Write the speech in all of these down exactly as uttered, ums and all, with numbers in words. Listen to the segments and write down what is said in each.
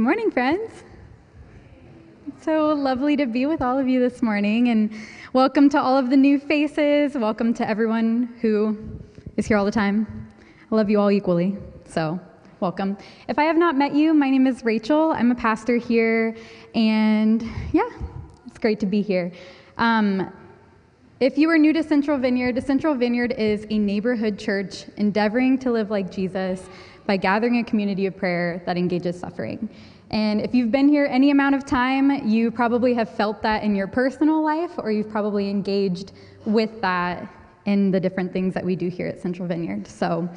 Good morning, friends. It's so lovely to be with all of you this morning, and welcome to all of the new faces. Welcome to everyone who is here all the time. I love you all equally, so welcome. If I have not met you, my name is Rachel. I'm a pastor here, and yeah, it's great to be here. Um, if you are new to Central Vineyard, Central Vineyard is a neighborhood church endeavoring to live like Jesus by gathering a community of prayer that engages suffering. And if you've been here any amount of time, you probably have felt that in your personal life, or you've probably engaged with that in the different things that we do here at Central Vineyard. So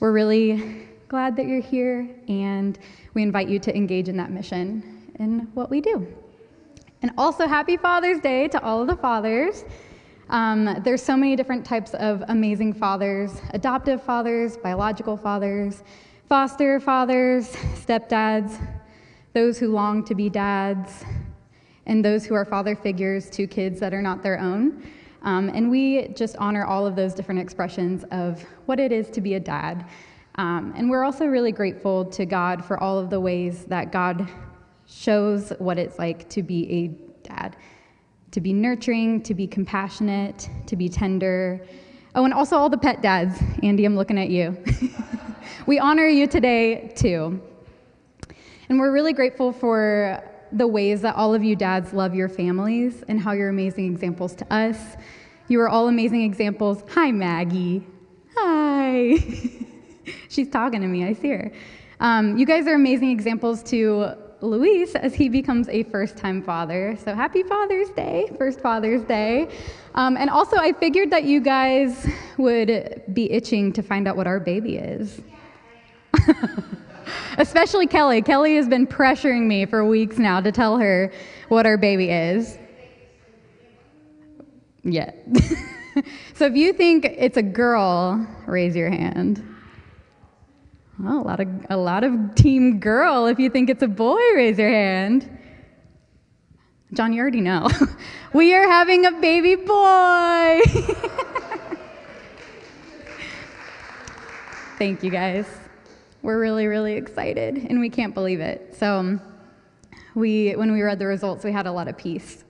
we're really glad that you're here, and we invite you to engage in that mission in what we do. And also, happy Father's Day to all of the fathers. Um, there's so many different types of amazing fathers: adoptive fathers, biological fathers, foster fathers, stepdads, those who long to be dads, and those who are father figures to kids that are not their own. Um, and we just honor all of those different expressions of what it is to be a dad. Um, and we're also really grateful to God for all of the ways that God shows what it's like to be a dad, to be nurturing, to be compassionate, to be tender. Oh, and also all the pet dads. Andy, I'm looking at you. We honor you today, too. And we're really grateful for the ways that all of you dads love your families and how you're amazing examples to us. You are all amazing examples. Hi, Maggie. Hi. She's talking to me. I see her. Um, you guys are amazing examples to Luis as he becomes a first-time father. So happy Father's Day, first Father's Day. Um, and also, I figured that you guys would be itching to find out what our baby is. Especially Kelly. Kelly has been pressuring me for weeks now to tell her what our baby is. Yeah. So if you think it's a girl, raise your hand. Well, a lot of a lot of team girl. If you think it's a boy, raise your hand. John, you already know. We are having a baby boy. Thank you, guys. We're really, really excited, and we can't believe it. So we, when we read the results, we had a lot of peace.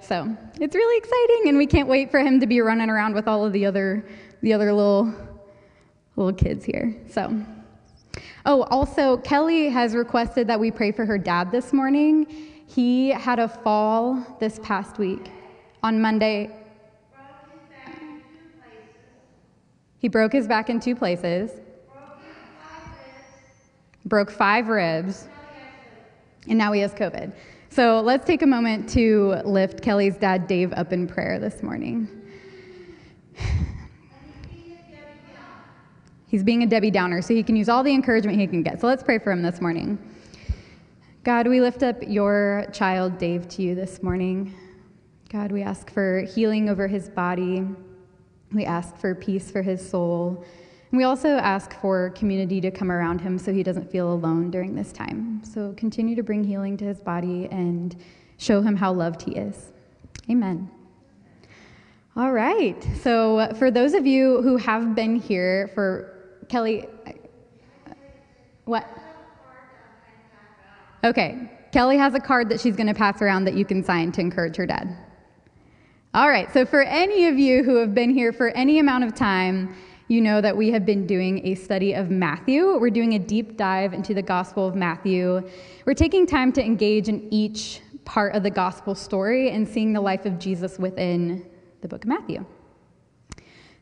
So it's really exciting, and we can't wait for him to be running around with all of the other the other little little kids here. So. Oh, also, Kelly has requested that we pray for her dad this morning. He had a fall this past week on Monday. He broke his back in two places. Broke five ribs. And now he has COVID. So let's take a moment to lift Kelly's dad, Dave, up in prayer this morning. He's being a Debbie Downer, so he can use all the encouragement he can get. So let's pray for him this morning. God, we lift up your child, Dave, to you this morning. God, we ask for healing over his body. We ask for peace for his soul. And we also ask for community to come around him so he doesn't feel alone during this time. So continue to bring healing to his body and show him how loved he is. Amen. All right. So for those of you who have been here for Kelly, what? Okay, Kelly has a card that she's going to pass around that you can sign to encourage her dad. All right, so for any of you who have been here for any amount of time, you know that we have been doing a study of Matthew. We're doing a deep dive into the Gospel of Matthew. We're taking time to engage in each part of the Gospel story and seeing the life of Jesus within the book of Matthew.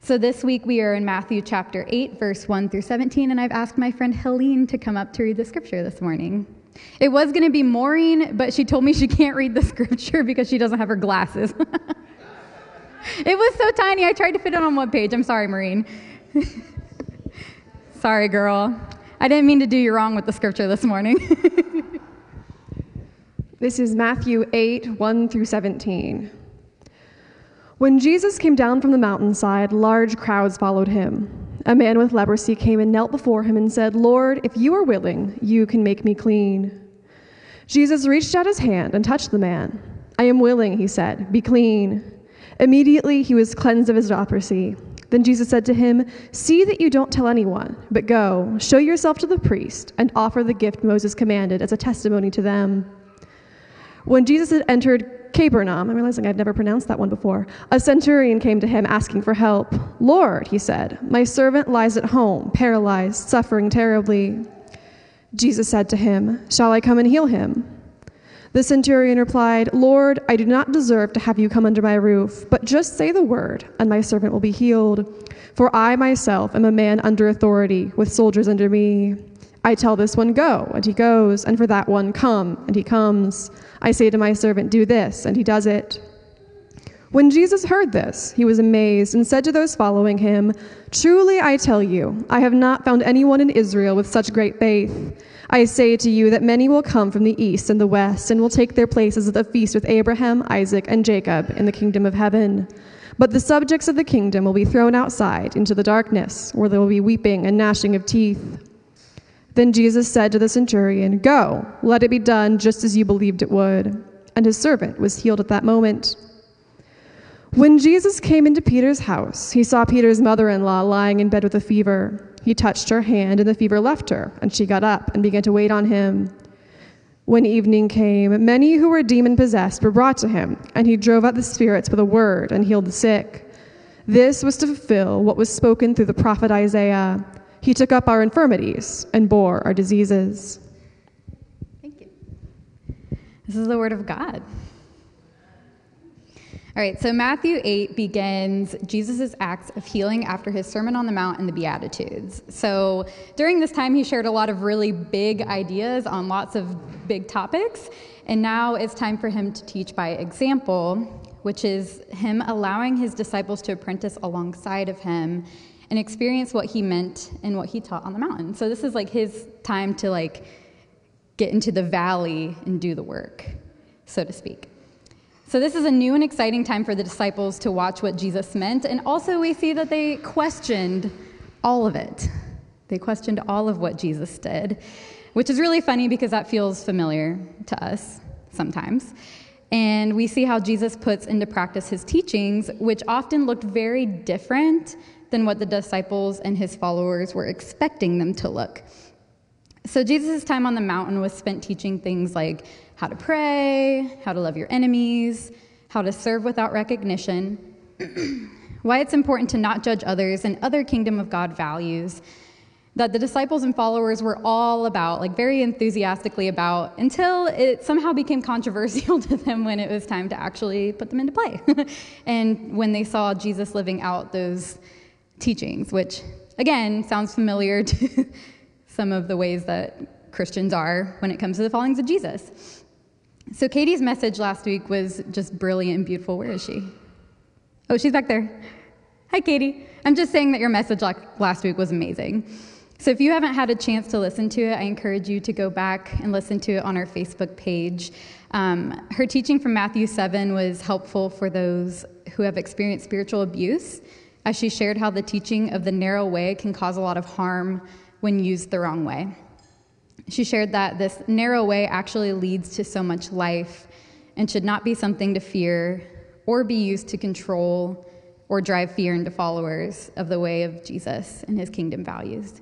So this week we are in Matthew chapter eight, verse one through seventeen, and I've asked my friend Helene to come up to read the scripture this morning. It was going to be Maureen, but she told me she can't read the scripture because she doesn't have her glasses. It was so tiny, I tried to fit it on one page. I'm sorry, Maureen. Sorry, girl. I didn't mean to do you wrong with the scripture this morning. This is Matthew eight, one through seventeen. When Jesus came down from the mountainside, large crowds followed him. A man with leprosy came and knelt before him and said, "Lord, if you are willing, you can make me clean." Jesus reached out his hand and touched the man. "I am willing," he said, "be clean." Immediately he was cleansed of his leprosy. Then Jesus said to him, "See that you don't tell anyone, but go, show yourself to the priest, and offer the gift Moses commanded as a testimony to them." When Jesus had entered Capernaum, I'm realizing I'd never pronounced that one before, a centurion came to him asking for help. "Lord," he said, "my servant lies at home, paralyzed, suffering terribly." Jesus said to him, "Shall I come and heal him?" The centurion replied, "Lord, I do not deserve to have you come under my roof, but just say the word, and my servant will be healed. For I myself am a man under authority, with soldiers under me. I tell this one, go, and he goes, and for that one, come, and he comes. I say to my servant, do this, and he does it." When Jesus heard this, he was amazed and said to those following him, "Truly I tell you, I have not found anyone in Israel with such great faith. I say to you that many will come from the east and the west and will take their places at the feast with Abraham, Isaac, and Jacob in the kingdom of heaven. But the subjects of the kingdom will be thrown outside into the darkness, where there will be weeping and gnashing of teeth." Then Jesus said to the centurion, "Go, let it be done just as you believed it would." And his servant was healed at that moment. When Jesus came into Peter's house, he saw Peter's mother-in-law lying in bed with a fever. He touched her hand, and the fever left her, and she got up and began to wait on him. When evening came, many who were demon-possessed were brought to him, and he drove out the spirits with a word and healed the sick. This was to fulfill what was spoken through the prophet Isaiah. "He took up our infirmities and bore our diseases." Thank you. This is the word of God. All right, so Matthew eight begins Jesus' acts of healing after his Sermon on the Mount and the Beatitudes. So during this time, he shared a lot of really big ideas on lots of big topics, and now it's time for him to teach by example, which is him allowing his disciples to apprentice alongside of him and experience what he meant and what he taught on the mountain. So this is like his time to like get into the valley and do the work, so to speak. So this is a new and exciting time for the disciples to watch what Jesus meant, and also we see that they questioned all of it. They questioned all of what Jesus did, which is really funny because that feels familiar to us sometimes. And we see how Jesus puts into practice his teachings, which often looked very different than what the disciples and his followers were expecting them to look. So Jesus' time on the mountain was spent teaching things like how to pray, how to love your enemies, how to serve without recognition, why it's important to not judge others, and other kingdom of God values that the disciples and followers were all about, like very enthusiastically about, until it somehow became controversial to them when it was time to actually put them into play. And when they saw Jesus living out those teachings, which again sounds familiar to some of the ways that Christians are when it comes to the followings of Jesus. So Katie's message last week was just brilliant and beautiful. Where is she? Oh, she's back there. Hi, Katie. I'm just saying that your message last week was amazing. So if you haven't had a chance to listen to it, I encourage you to go back and listen to it on our Facebook page. Um, her teaching from Matthew seven was helpful for those who have experienced spiritual abuse, as she shared how the teaching of the narrow way can cause a lot of harm when used the wrong way. She shared that this narrow way actually leads to so much life and should not be something to fear or be used to control or drive fear into followers of the way of Jesus and his kingdom values.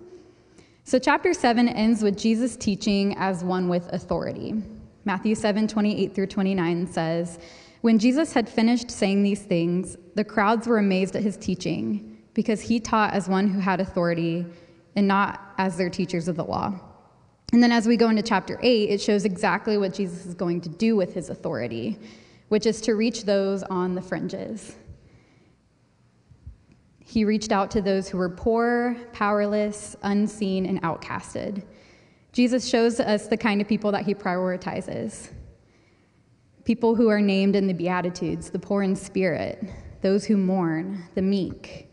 So chapter seven ends with Jesus teaching as one with authority. Matthew seven, twenty-eight through twenty-nine says, "When Jesus had finished saying these things, the crowds were amazed at his teaching because he taught as one who had authority and not as their teachers of the law." And then as we go into chapter eight, it shows exactly what Jesus is going to do with his authority, which is to reach those on the fringes. He reached out to those who were poor, powerless, unseen, and outcasted. Jesus shows us the kind of people that he prioritizes. People who are named in the Beatitudes, the poor in spirit, those who mourn, the meek,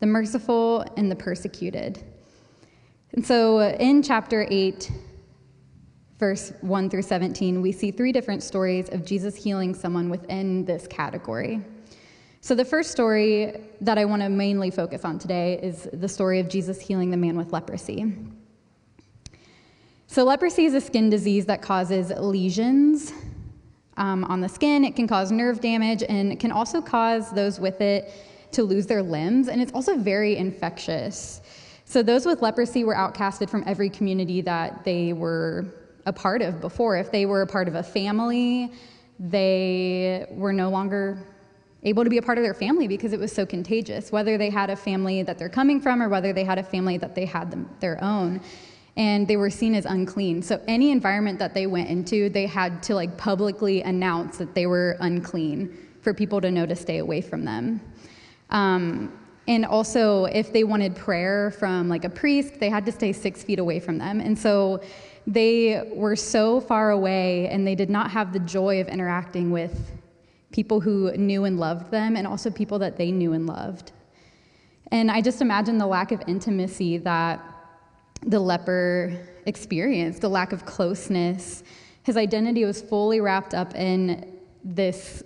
the merciful, and the persecuted. And so in chapter eight, verse one through seventeen, we see three different stories of Jesus healing someone within this category. So the first story that I want to mainly focus on today is the story of Jesus healing the man with leprosy. So leprosy is a skin disease that causes lesions um, on the skin. It can cause nerve damage, and it can also cause those with it to lose their limbs, and it's also very infectious. So those with leprosy were outcasted from every community that they were a part of before. If they were a part of a family, they were no longer able to be a part of their family because it was so contagious, whether they had a family that they're coming from or whether they had a family that they had them, their own. And they were seen as unclean. So any environment that they went into, they had to like publicly announce that they were unclean for people to know to stay away from them. Um, and also, if they wanted prayer from like a priest, they had to stay six feet away from them. And so they were so far away, and they did not have the joy of interacting with people who knew and loved them, and also people that they knew and loved. And I just imagine the lack of intimacy that the leper experienced, the lack of closeness. His identity was fully wrapped up in this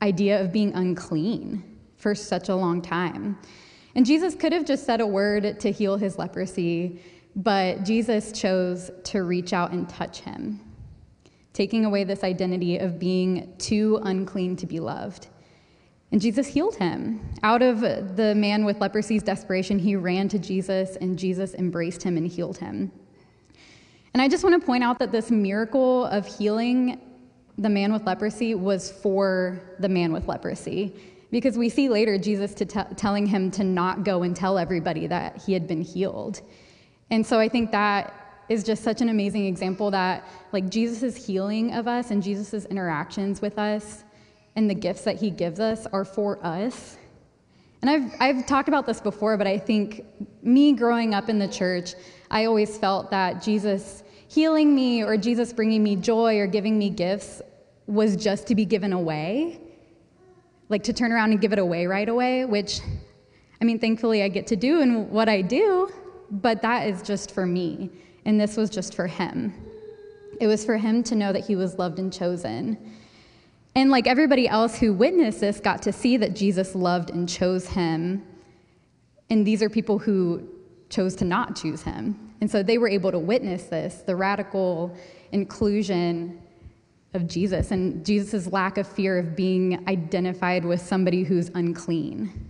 idea of being unclean for such a long time. And Jesus could have just said a word to heal his leprosy, but Jesus chose to reach out and touch him, taking away this identity of being too unclean to be loved. And Jesus healed him. Out of the man with leprosy's desperation, he ran to Jesus, and Jesus embraced him and healed him. And I just want to point out that this miracle of healing the man with leprosy was for the man with leprosy, because we see later Jesus to t- telling him to not go and tell everybody that he had been healed. And so I think that is just such an amazing example that like Jesus' healing of us and Jesus' interactions with us and the gifts that he gives us are for us. And I've I've talked about this before, but I think me growing up in the church, I always felt that Jesus healing me or Jesus bringing me joy or giving me gifts was just to be given away, like to turn around and give it away right away, which, I mean, thankfully I get to do and what I do, but that is just for me. And this was just for him. It was for him to know that he was loved and chosen. And like everybody else who witnessed this got to see that Jesus loved and chose him. And these are people who chose to not choose him. And so they were able to witness this, the radical inclusion of Jesus and Jesus' lack of fear of being identified with somebody who's unclean.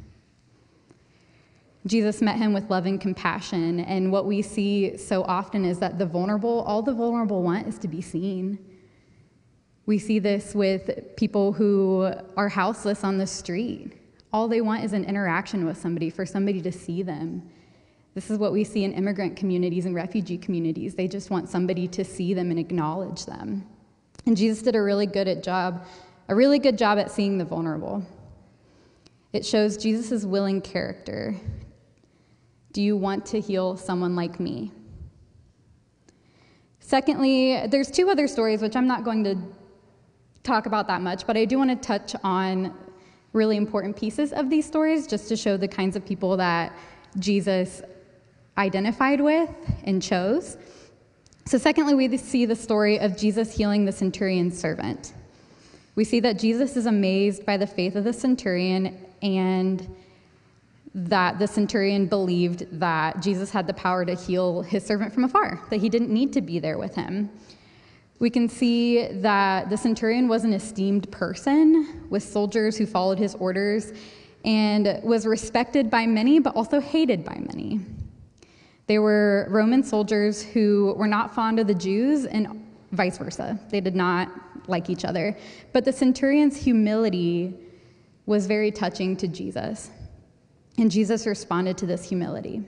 Jesus met him with love and compassion. And what we see so often is that the vulnerable, all the vulnerable want is to be seen. We see this with people who are houseless on the street. All they want is an interaction with somebody, for somebody to see them. This is what we see in immigrant communities and refugee communities. They just want somebody to see them and acknowledge them. And Jesus did a really good at job, a really good job at seeing the vulnerable. It shows Jesus' willing character. Do you want to heal someone like me? Secondly, there's two other stories, which I'm not going to talk about that much, but I do want to touch on really important pieces of these stories just to show the kinds of people that Jesus identified with and chose. So secondly, we see the story of Jesus healing the centurion's servant. We see that Jesus is amazed by the faith of the centurion and that the centurion believed that Jesus had the power to heal his servant from afar, that he didn't need to be there with him. We can see that the centurion was an esteemed person with soldiers who followed his orders and was respected by many, but also hated by many. They were Roman soldiers who were not fond of the Jews and vice versa. They did not like each other. But the centurion's humility was very touching to Jesus. And Jesus responded to this humility.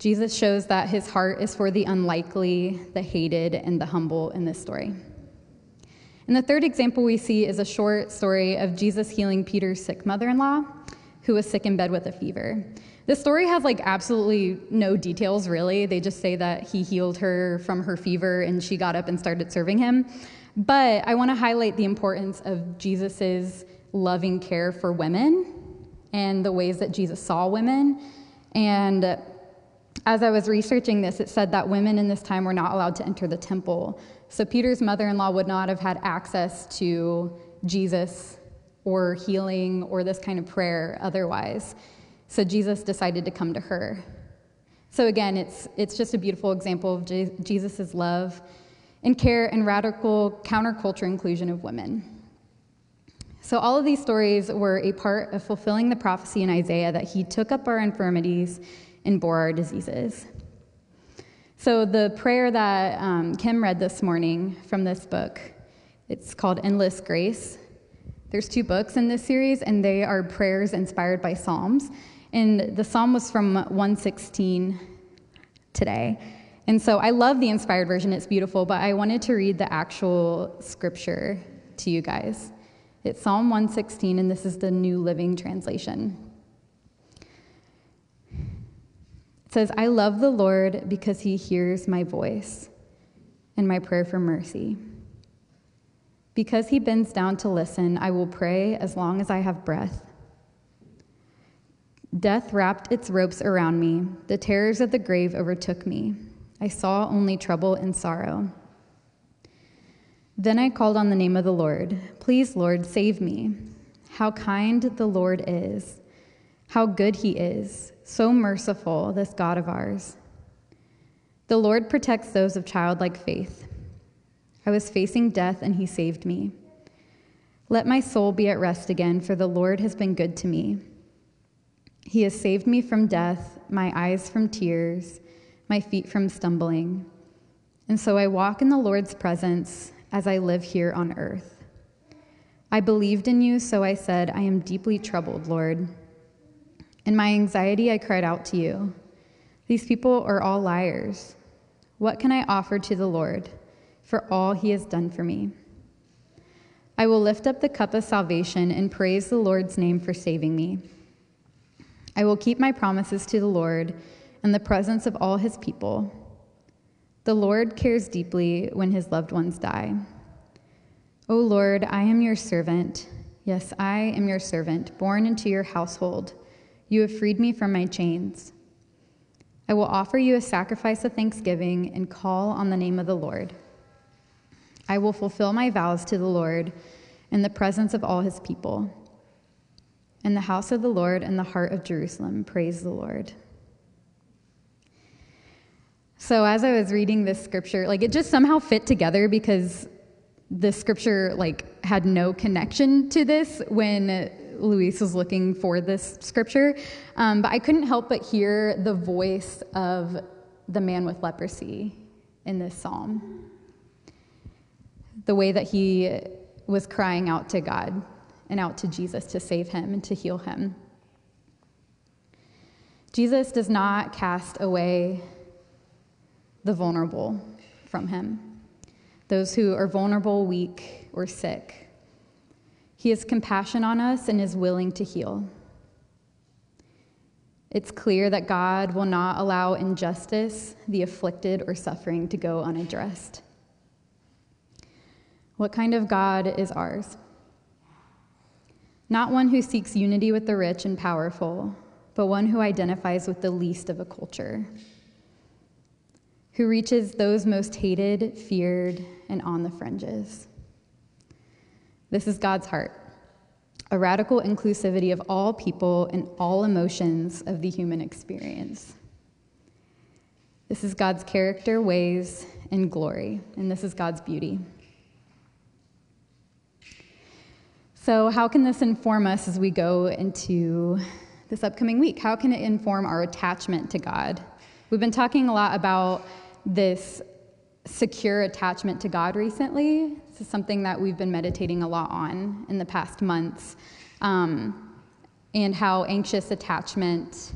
Jesus shows that his heart is for the unlikely, the hated, and the humble in this story. And the third example we see is a short story of Jesus healing Peter's sick mother-in-law, who was sick in bed with a fever. This story has like absolutely no details, really. They just say that he healed her from her fever and she got up and started serving him. But I want to highlight the importance of Jesus's loving care for women and the ways that Jesus saw women. And as I was researching this, it said that women in this time were not allowed to enter the temple. So Peter's mother-in-law would not have had access to Jesus or healing or this kind of prayer otherwise. So Jesus decided to come to her. So again, it's it's just a beautiful example of Je- Jesus' love and care and radical counterculture inclusion of women. So all of these stories were a part of fulfilling the prophecy in Isaiah that he took up our infirmities and bore our diseases. So the prayer that um, Kim read this morning from this book, it's called Endless Grace. There's two books in this series, and they are prayers inspired by Psalms. And the psalm was from one sixteen today. And so I love the inspired version. It's beautiful, but I wanted to read the actual scripture to you guys. It's Psalm one sixteen, and this is the New Living Translation. It says, "I love the Lord because he hears my voice and my prayer for mercy. Because he bends down to listen, I will pray as long as I have breath. Death wrapped its ropes around me. The terrors of the grave overtook me. I saw only trouble and sorrow. Then I called on the name of the Lord. Please, Lord, save me. How kind the Lord is. How good he is. So merciful, this God of ours. The Lord protects those of childlike faith. I was facing death, and he saved me. Let my soul be at rest again, for the Lord has been good to me. He has saved me from death, my eyes from tears, my feet from stumbling. And so I walk in the Lord's presence as I live here on earth. I believed in you, so I said, I am deeply troubled, Lord. In my anxiety, I cried out to you. These people are all liars. What can I offer to the Lord for all he has done for me? I will lift up the cup of salvation and praise the Lord's name for saving me. I will keep my promises to the Lord in the presence of all his people. The Lord cares deeply when his loved ones die. O Lord, I am your servant. Yes, I am your servant, born into your household. You have freed me from my chains. I will offer you a sacrifice of thanksgiving and call on the name of the Lord. I will fulfill my vows to the Lord in the presence of all his people. In the house of the Lord and the heart of Jerusalem, praise the Lord." So as I was reading this scripture, like it just somehow fit together because the scripture like had no connection to this when Luis was looking for this scripture. Um, but I couldn't help but hear the voice of the man with leprosy in this psalm. The way that he was crying out to God and out to Jesus to save him and to heal him. Jesus does not cast away the vulnerable from him, those who are vulnerable, weak, or sick. He has compassion on us and is willing to heal. It's clear that God will not allow injustice, the afflicted, or suffering to go unaddressed. What kind of God is ours? Not one who seeks unity with the rich and powerful, but one who identifies with the least of a culture, who reaches those most hated, feared, and on the fringes. This is God's heart, a radical inclusivity of all people and all emotions of the human experience. This is God's character, ways, and glory, and this is God's beauty. So how can this inform us as we go into this upcoming week? How can it inform our attachment to God? We've been talking a lot about this secure attachment to God recently. This is something that we've been meditating a lot on in the past months, um, and how anxious attachment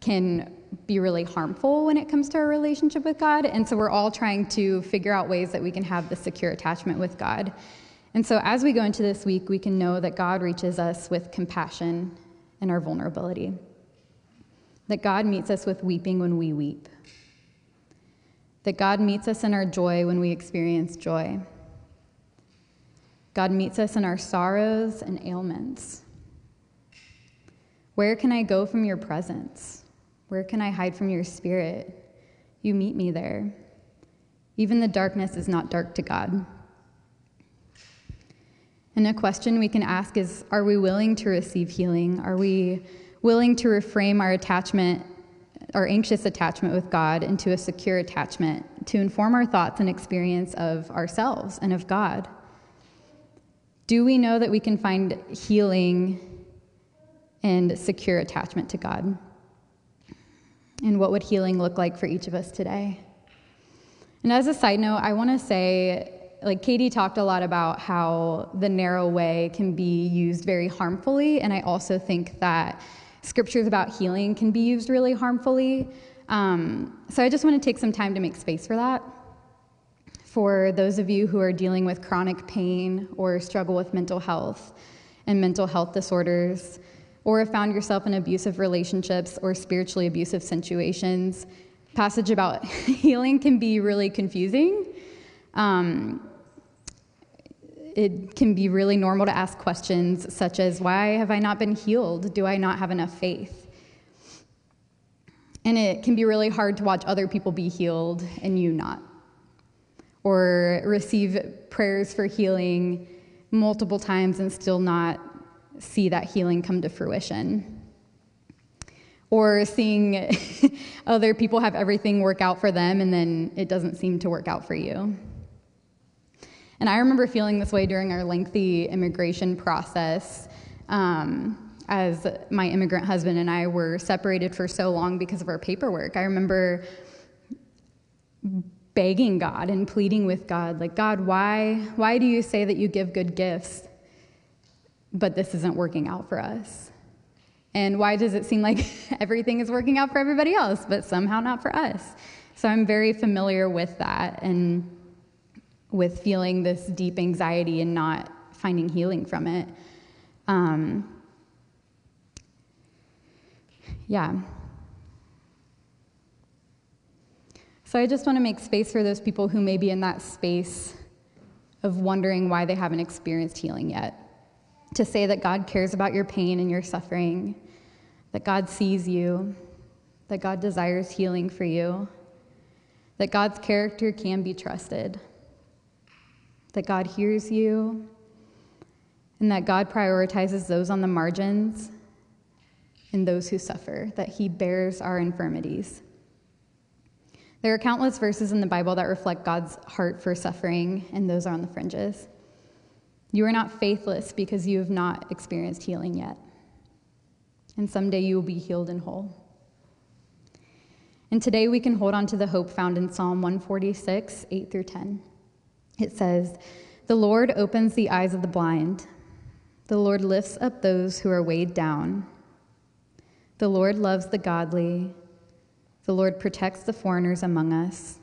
can be really harmful when it comes to our relationship with God. And so we're all trying to figure out ways that we can have the secure attachment with God. And so as we go into this week, we can know that God reaches us with compassion in our vulnerability, that God meets us with weeping when we weep, that God meets us in our joy when we experience joy. God meets us in our sorrows and ailments. Where can I go from your presence? Where can I hide from your spirit? You meet me there. Even the darkness is not dark to God. And a question we can ask is, are we willing to receive healing? Are we willing to reframe our attachment, our anxious attachment with God into a secure attachment to inform our thoughts and experience of ourselves and of God? Do we know that we can find healing and secure attachment to God? And what would healing look like for each of us today? And as a side note, I want to say, like, Katie talked a lot about how the narrow way can be used very harmfully, and I also think that scriptures about healing can be used really harmfully. Um, so I just want to take some time to make space for that. For those of you who are dealing with chronic pain or struggle with mental health and mental health disorders, or have found yourself in abusive relationships or spiritually abusive situations, passage about healing can be really confusing. Um, it can be really normal to ask questions such as, why have I not been healed? Do I not have enough faith? And it can be really hard to watch other people be healed and you not, or receive prayers for healing multiple times and still not see that healing come to fruition, or seeing other people have everything work out for them and then it doesn't seem to work out for you. And I remember feeling this way during our lengthy immigration process, um, as my immigrant husband and I were separated for so long because of our paperwork. I remember begging God and pleading with God, like, God, why, why do you say that you give good gifts, but this isn't working out for us? And why does it seem like everything is working out for everybody else, but somehow not for us? So I'm very familiar with that and with feeling this deep anxiety and not finding healing from it. Um, yeah. So I just want to make space for those people who may be in that space of wondering why they haven't experienced healing yet. To say that God cares about your pain and your suffering, that God sees you, that God desires healing for you, that God's character can be trusted, that God hears you, and that God prioritizes those on the margins and those who suffer, that he bears our infirmities. There are countless verses in the Bible that reflect God's heart for suffering, and those are on the fringes. You are not faithless because you have not experienced healing yet. And someday you will be healed and whole. And today we can hold on to the hope found in Psalm one forty-six, eight through ten. It says, "The Lord opens the eyes of the blind. The Lord lifts up those who are weighed down. The Lord loves the godly. The Lord protects the foreigners among us.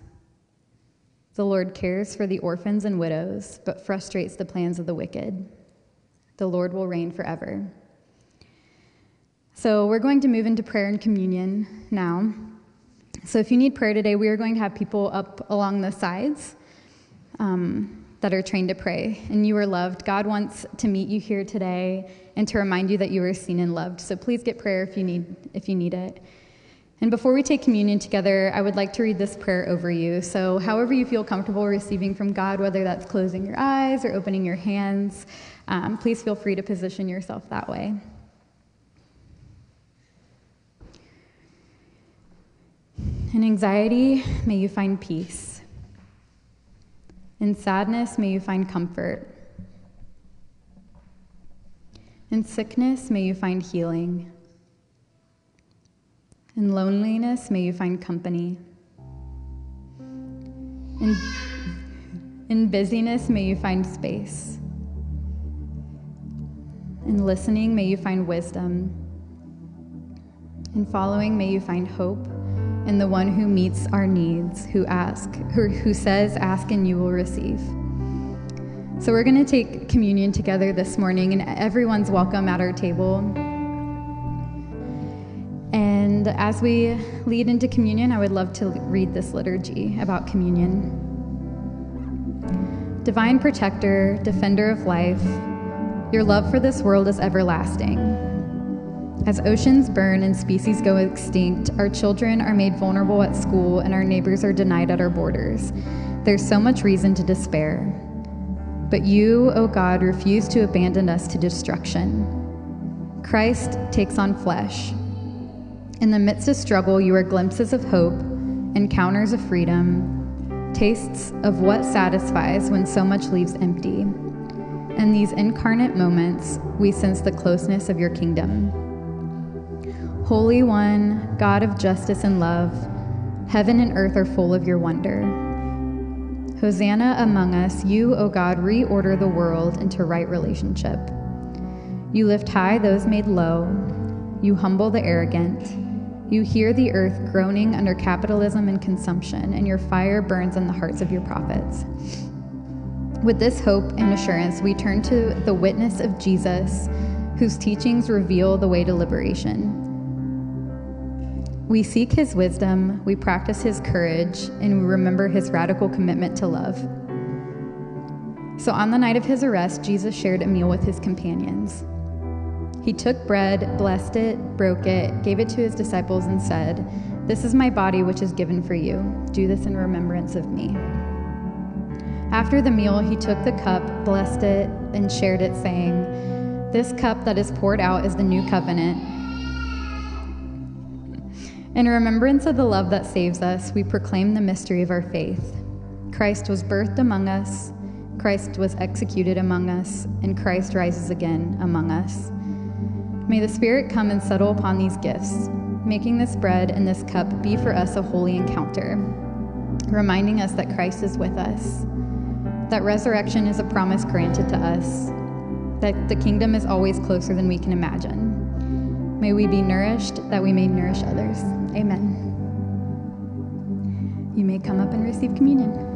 The Lord cares for the orphans and widows, but frustrates the plans of the wicked. The Lord will reign forever." So we're going to move into prayer and communion now. So if you need prayer today, we are going to have people up along the sides um, that are trained to pray. And you are loved. God wants to meet you here today and to remind you that you are seen and loved. So please get prayer if you need if you need it. And before we take communion together, I would like to read this prayer over you. So however you feel comfortable receiving from God, whether that's closing your eyes or opening your hands, um, please feel free to position yourself that way. In anxiety, may you find peace. In sadness, may you find comfort. In sickness, may you find healing. In loneliness, may you find company. In, in busyness, may you find space. In listening, may you find wisdom. In following, may you find hope in the one who meets our needs, who asks, who, who says, ask and you will receive. So we're going to take communion together this morning, and everyone's welcome at our table. And as we lead into communion, I would love to read this liturgy about communion. Divine protector, defender of life, your love for this world is everlasting. As oceans burn and species go extinct, our children are made vulnerable at school and our neighbors are denied at our borders. There's so much reason to despair. But you, O God, refuse to abandon us to destruction. Christ takes on flesh. In the midst of struggle, you are glimpses of hope, encounters of freedom, tastes of what satisfies when so much leaves empty. In these incarnate moments, we sense the closeness of your kingdom. Holy One, God of justice and love, heaven and earth are full of your wonder. Hosanna among us, you, O God, reorder the world into right relationship. You lift high those made low, you humble the arrogant, you hear the earth groaning under capitalism and consumption, and your fire burns in the hearts of your prophets. With this hope and assurance, we turn to the witness of Jesus, whose teachings reveal the way to liberation. We seek his wisdom, we practice his courage, and we remember his radical commitment to love. So on the night of his arrest, Jesus shared a meal with his companions. He took bread, blessed it, broke it, gave it to his disciples, and said, "This is my body, which is given for you. Do this in remembrance of me." After the meal, he took the cup, blessed it, and shared it, saying, "This cup that is poured out is the new covenant. In remembrance of the love that saves us, we proclaim the mystery of our faith. Christ was birthed among us, Christ was executed among us, and Christ rises again among us. May the Spirit come and settle upon these gifts, making this bread and this cup be for us a holy encounter, reminding us that Christ is with us, that resurrection is a promise granted to us, that the kingdom is always closer than we can imagine. May we be nourished, that we may nourish others. Amen." You may come up and receive communion.